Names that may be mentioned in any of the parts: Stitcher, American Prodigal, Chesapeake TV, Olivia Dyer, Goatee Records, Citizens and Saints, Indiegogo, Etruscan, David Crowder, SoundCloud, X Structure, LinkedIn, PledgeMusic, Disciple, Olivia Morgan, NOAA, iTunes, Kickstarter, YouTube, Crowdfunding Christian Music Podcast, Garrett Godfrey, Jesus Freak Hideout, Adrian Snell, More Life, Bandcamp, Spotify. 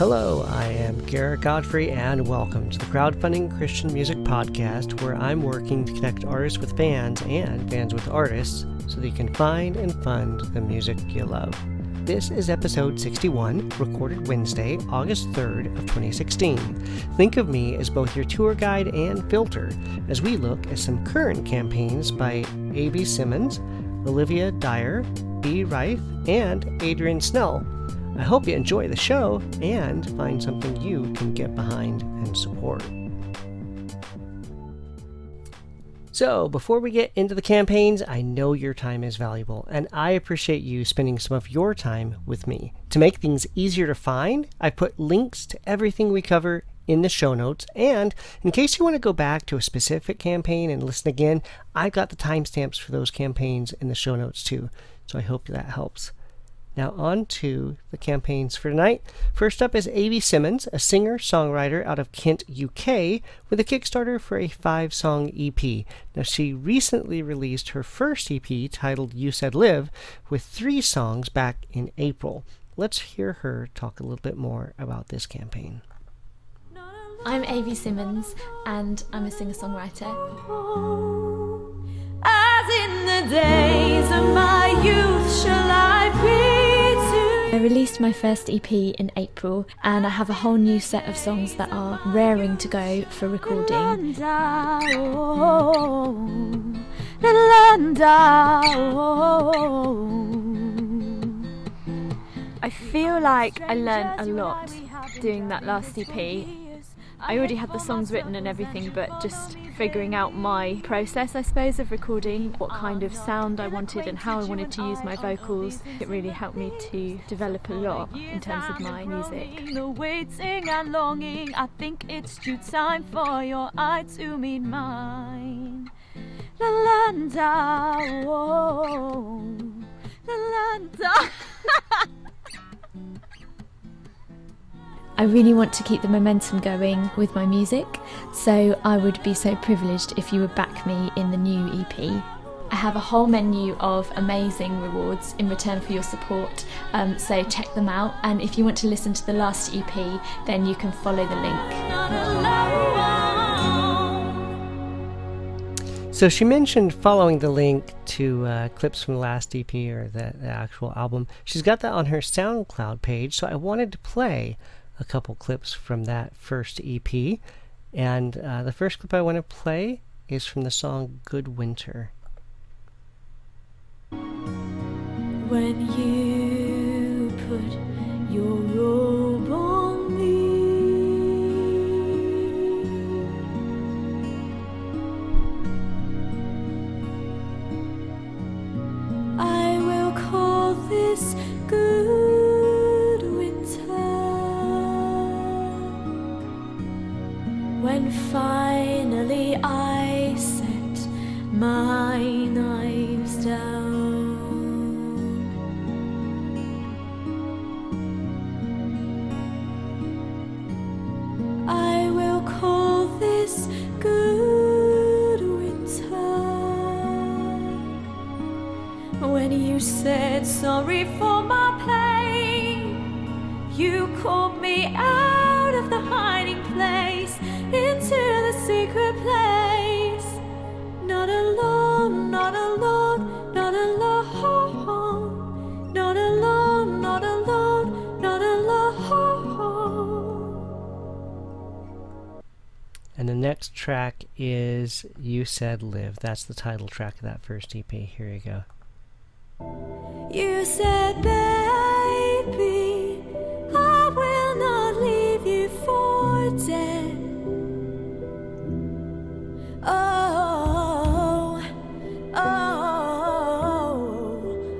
Hello, I am Garrett Godfrey, and welcome to the Crowdfunding Christian Music Podcast, where I'm working to connect artists with fans and fans with artists so that you can find and fund the music you love. This is episode 61, recorded Wednesday, August 3rd of 2016. Think of me as both your tour guide and filter as we look at some current campaigns by Abi Simmons, Olivia Dyer, B. Reif, and Adrian Snell. I hope you enjoy the show and find something you can get behind and support. So, before we get into the campaigns, I know your time is valuable, and I appreciate you spending some of your time with me. To make things easier to find, I put links to everything we cover in the show notes, and in case you want to go back to a specific campaign and listen again, I've got the timestamps for those campaigns in the show notes too, so I hope that helps. Now on to the campaigns for tonight. First up is Abi Simmons, a singer-songwriter out of Kent, UK, with a Kickstarter for a 5-song EP. Now she recently released her first EP titled You Said Live with 3 songs back in April. Let's hear her talk a little bit more about this campaign. I'm Abi Simmons and I'm a singer-songwriter. As in the days of my youth shall I be too. I released my first EP in April and I have a whole new set of songs that are raring to go for recording. I feel like I learned a lot doing that last EP. I already had the songs written and everything, but just figuring out my process, I suppose, of recording, what kind of sound I wanted and how I wanted to use my vocals. It really helped me to develop a lot in terms of my music. I think it's due time for your eye to meet mine. I really want to keep the momentum going with my music, so I would be so privileged if you would back me in the new EP. I have a whole menu of amazing rewards in return for your support, so check them out. And if you want to listen to the last EP, then you can follow the link. So she mentioned following the link to clips from the last EP or the actual album. She's got that on her SoundCloud page, so I wanted to play a couple clips from that first EP, and the first clip I want to play is from the song Good Winter. When you put your robe on me, I will call this good. When finally I set my knives down, I will call this good winter. When you said sorry for my pain, you called me out of the hiding place into the secret place. Not alone, not alone, not alone, not alone, not alone, not alone. And the next track is You Said Live. That's the title track of that first EP. Here you go. You said, baby, I will not leave you for dead. Oh, oh,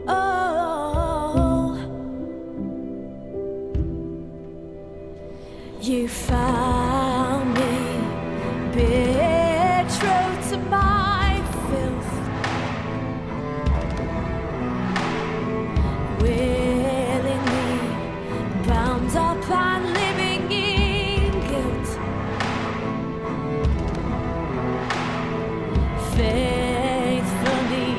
oh, oh. You found me betrothed to my filth, willingly bound up and living in guilt. Faithfully,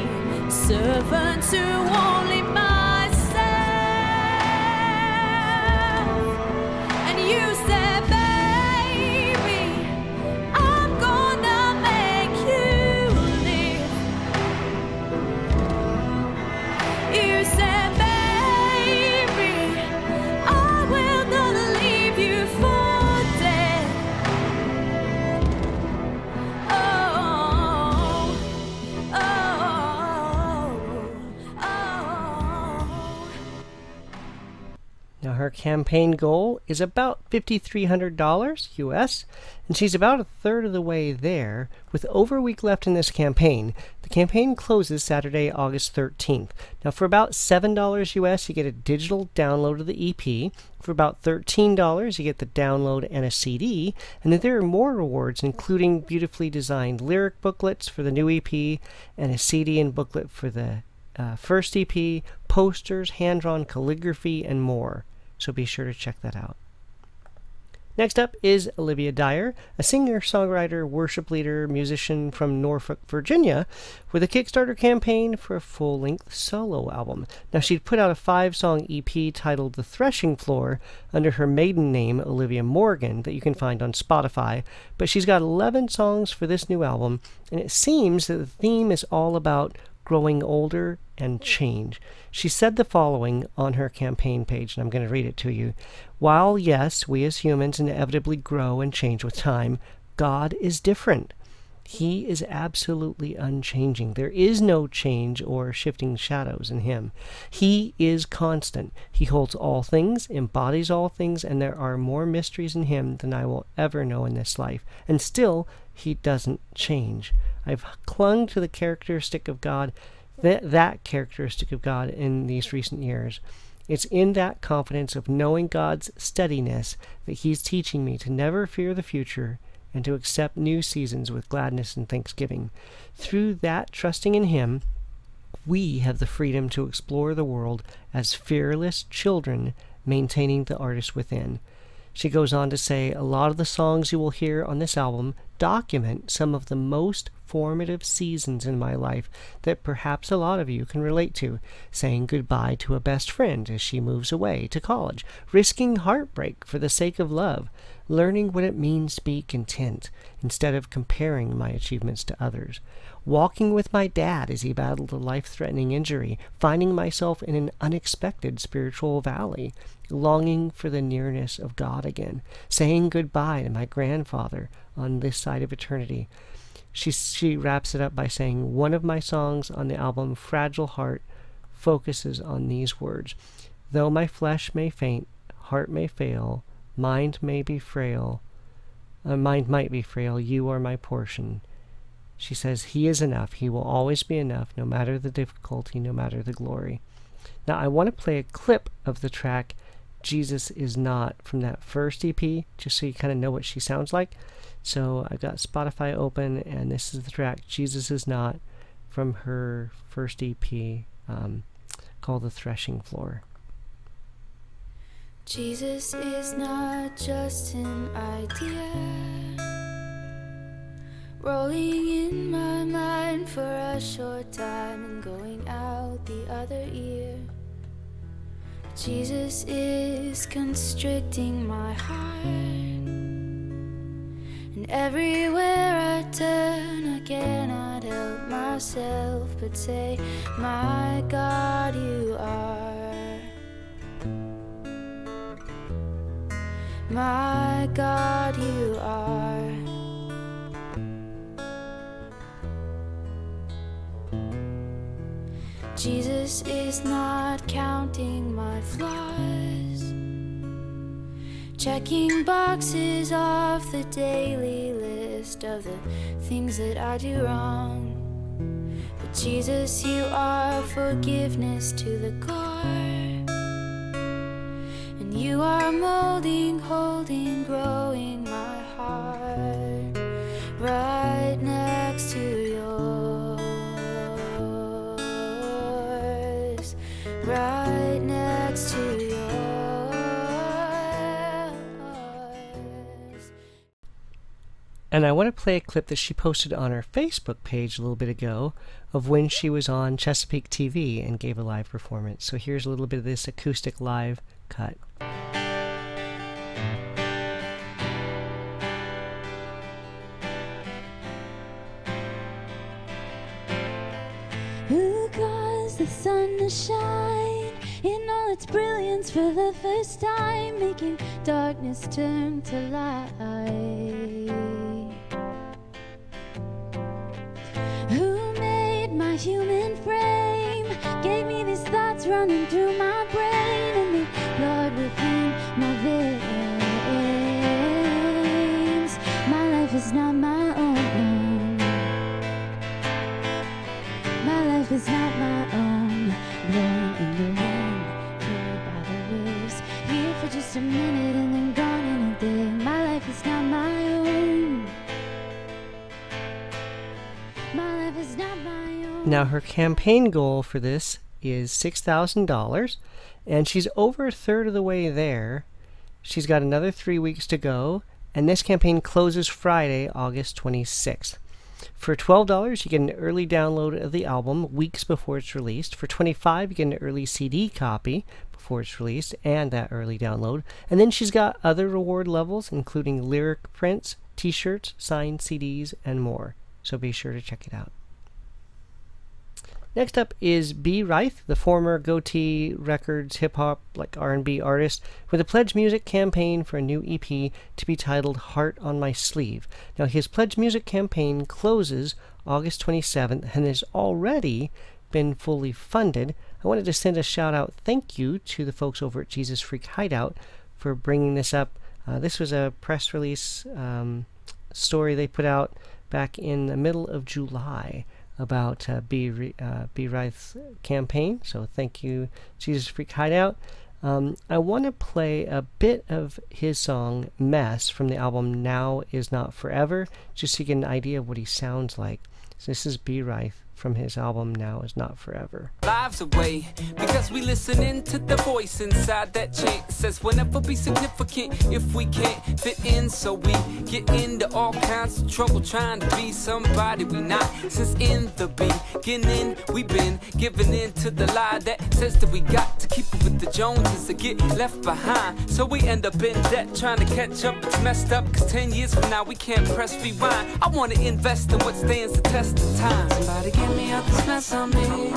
servant to only myself, and campaign goal is about $5,300 US, and she's about a third of the way there. With over a week left in this campaign, the campaign closes Saturday, August 13th. Now, for about $7 US, you get a digital download of the EP. For about $13, you get the download and a CD. And then there are more rewards, including beautifully designed lyric booklets for the new EP, and a CD and booklet for the first EP, posters, hand-drawn calligraphy, and more. So be sure to check that out. Next up is Olivia Dyer, a singer-songwriter, worship leader, musician from Norfolk, Virginia, with a Kickstarter campaign for a full-length solo album. Now, she'd put out a 5-song EP titled The Threshing Floor under her maiden name, Olivia Morgan, that you can find on Spotify, but she's got 11 songs for this new album, and it seems that the theme is all about growing older and change. She said the following on her campaign page, and I'm going to read it to you. While, yes, we as humans inevitably grow and change with time, God is different. He is absolutely unchanging. There is no change or shifting shadows in him. He is constant. He holds all things, embodies all things, and there are more mysteries in him than I will ever know in this life. And still, he doesn't change. I've clung to the characteristic of God, that characteristic of God in these recent years. It's in that confidence of knowing God's steadiness that he's teaching me to never fear the future and to accept new seasons with gladness and thanksgiving. Through that trusting in him, we have the freedom to explore the world as fearless children, maintaining the artist within. She goes on to say, a lot of the songs you will hear on this album document some of the most formative seasons in my life that perhaps a lot of you can relate to. Saying goodbye to a best friend as she moves away to college, risking heartbreak for the sake of love, learning what it means to be content instead of comparing my achievements to others, walking with my dad as he battled a life-threatening injury, finding myself in an unexpected spiritual valley, longing for the nearness of God again, saying goodbye to my grandfather on this side of eternity. She wraps it up by saying, one of my songs on the album, Fragile Heart, focuses on these words. Though my flesh may faint, heart may fail, mind might be frail, you are my portion. She says, he is enough. He will always be enough, no matter the difficulty, no matter the glory. Now, I want to play a clip of the track Jesus Is Not from that first EP, just so you kind of know what she sounds like. So I've got Spotify open, and this is the track Jesus Is Not from her first EP, called The Threshing Floor. Jesus is not just an idea, rolling in my mind for a short time and going out the other ear. Jesus is constricting my heart, and everywhere I turn I cannot help myself but say, my God, you are. My God, you are. Jesus is not counting my flaws, checking boxes off the daily list of the things that I do wrong. But Jesus, you are forgiveness to the core, and you are molding, holding, growing my heart right next to right next to yours. And I want to play a clip that she posted on her Facebook page a little bit ago of when she was on Chesapeake TV and gave a live performance. So here's a little bit of this acoustic live cut. Who caused the sun to shine in all its brilliance for the first time, making darkness turn to light? Who made my human frame, gave me these thoughts running through my brain, and they blurred with him Now, her campaign goal for this is $6,000, and she's over a third of the way there. She's got another 3 weeks to go, and this campaign closes Friday, August 26th. For $12, you get an early download of the album weeks before it's released. For $25, you get an early CD copy before it's released and that early download. And then she's got other reward levels, including lyric prints, t-shirts, signed CDs, and more. So be sure to check it out. Next up is B. Reif, the former Goatee Records hip-hop R&B artist, with a PledgeMusic campaign for a new EP to be titled Heart on My Sleeve. Now, his PledgeMusic campaign closes August 27th and has already been fully funded. I wanted to send a shout-out thank you to the folks over at Jesus Freak Hideout for bringing this up. This was a press release story they put out back in the middle of July about B. Reif's campaign, so thank you, Jesus Freak Hideout. I want to play a bit of his song, Mess, from the album Now Is Not Forever, just to get an idea of what he sounds like. So this is B. Reif from his album Now Is Not Forever. Lives away, because we listening to the voice inside that chant says we'll never be significant if we can't fit in, so we get into all kinds of trouble trying to be somebody we not. Since in the beginning we've been giving in to the lie that says that we got to keep up with the Joneses to get left behind, so we end up in debt trying to catch up. It's messed up, cause 10 years from now we can't press rewind. I want to invest in what stands the test of time. Somebody get me out this mess I'm in.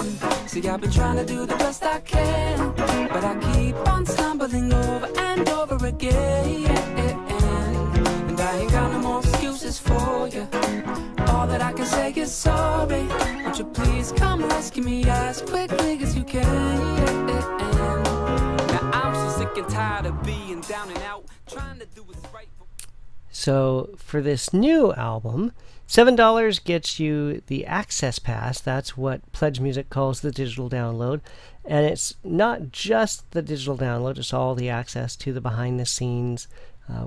See, I've been trying to do the best I can, but I keep on stumbling over and over again. And I ain't got no more excuses for you. All that I can say is sorry. Would you please come rescue me as quickly as you can? Now I'm so sick and tired of being down and out, trying to do what's right. So for this new album, $7 gets you the Access Pass. That's what PledgeMusic calls the digital download. And it's not just the digital download, it's all the access to the behind-the-scenes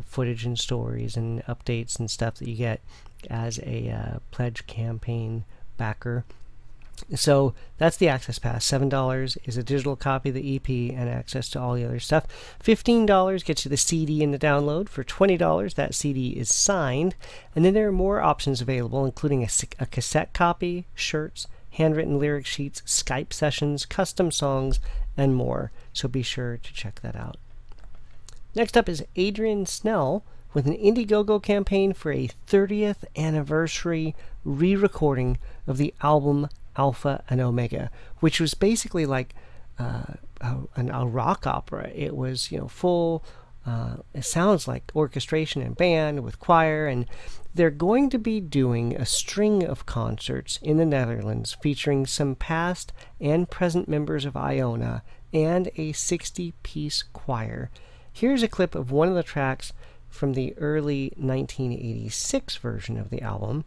footage and stories and updates and stuff that you get as a pledge campaign backer. So that's the Access Pass. $7 is a digital copy of the EP and access to all the other stuff. $15 gets you the CD and the download. For $20, that CD is signed. And then there are more options available, including a cassette copy, shirts, handwritten lyric sheets, Skype sessions, custom songs, and more. So be sure to check that out. Next up is Adrian Snell with an Indiegogo campaign for a 30th anniversary re-recording of the album Alpha and Omega, which was basically like a rock opera. It was, full, it sounds like orchestration and band with choir, and they're going to be doing a string of concerts in the Netherlands featuring some past and present members of Iona and a 60-piece choir. Here's a clip of one of the tracks from the early 1986 version of the album,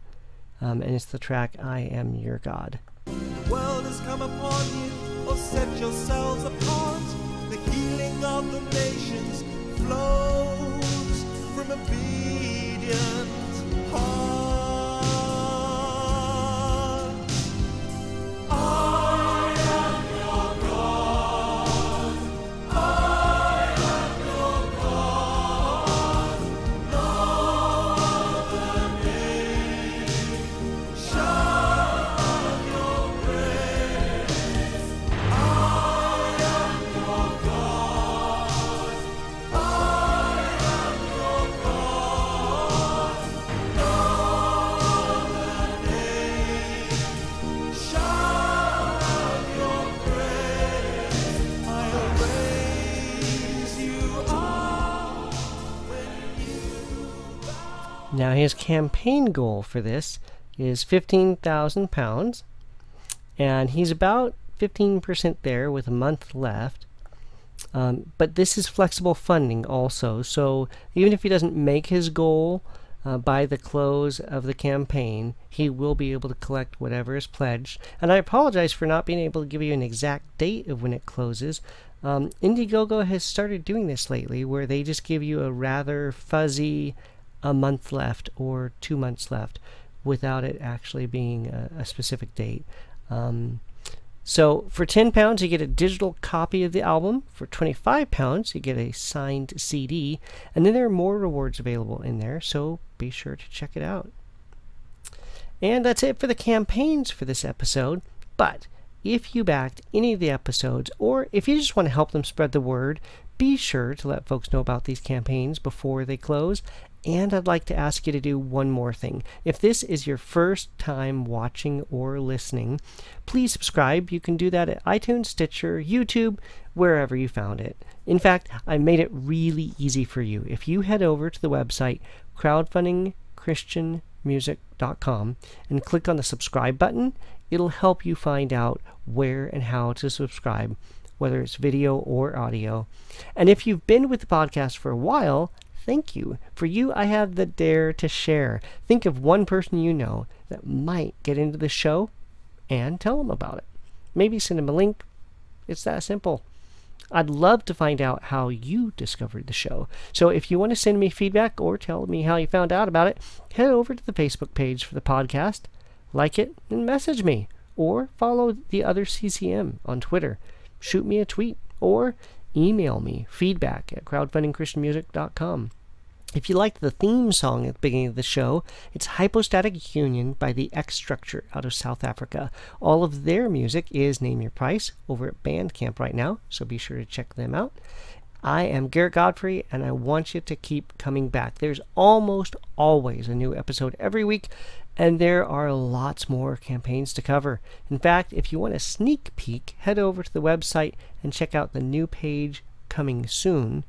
and it's the track I Am Your God. The world has come upon you, or set yourselves apart. The healing of the nations flows from obedient heart. I am your God. I am your God. No other name shall. Now, his campaign goal for this is £15,000, and he's about 15% there with a month left. But this is flexible funding also, so even if he doesn't make his goal by the close of the campaign, he will be able to collect whatever is pledged. And I apologize for not being able to give you an exact date of when it closes. Indiegogo has started doing this lately, where they just give you a rather fuzzy a month left or 2 months left without it actually being a specific date. So for £10 you get a digital copy of the album. For £25 you get a signed CD, and then there are more rewards available in there, so be sure to check it out. And that's it for the campaigns for this episode, but if you backed any of the episodes, or if you just want to help them spread the word, be sure to let folks know about these campaigns before they close. And I'd like to ask you to do one more thing. If this is your first time watching or listening, please subscribe. You can do that at iTunes, Stitcher, YouTube, wherever you found it. In fact, I made it really easy for you. If you head over to the website crowdfundingchristianmusic.com and click on the subscribe button, it'll help you find out where and how to subscribe, whether it's video or audio. And if you've been with the podcast for a while, thank you. For you, I have the dare to share. Think of one person you know that might get into the show and tell them about it. Maybe send them a link. It's that simple. I'd love to find out how you discovered the show. So if you want to send me feedback or tell me how you found out about it, head over to the Facebook page for the podcast, like it, and message me. Or follow The Other CCM on Twitter. Shoot me a tweet or email me feedback at crowdfundingchristianmusic.com. If you liked the theme song at the beginning of the show, it's Hypostatic Union by the X Structure out of South Africa. All of their music is Name Your Price over at Bandcamp right now, so be sure to check them out. I am Garrett Godfrey, and I want you to keep coming back. There's almost always a new episode every week, and there are lots more campaigns to cover. In fact, if you want a sneak peek, head over to the website and check out the new page coming soon.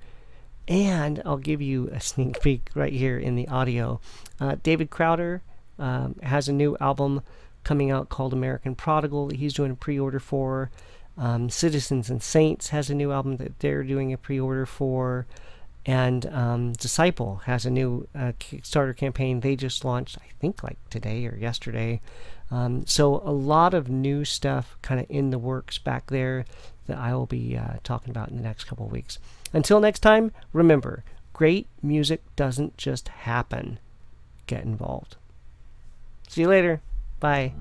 And I'll give you a sneak peek right here in the audio. David Crowder has a new album coming out called American Prodigal that he's doing a pre-order for. Citizens and Saints has a new album that they're doing a pre-order for. And Disciple has a new Kickstarter campaign they just launched, I think like today or yesterday. So a lot of new stuff kind of in the works back there that I will be talking about in the next couple of weeks. Until next time, remember, great music doesn't just happen. Get involved. See you later. Bye.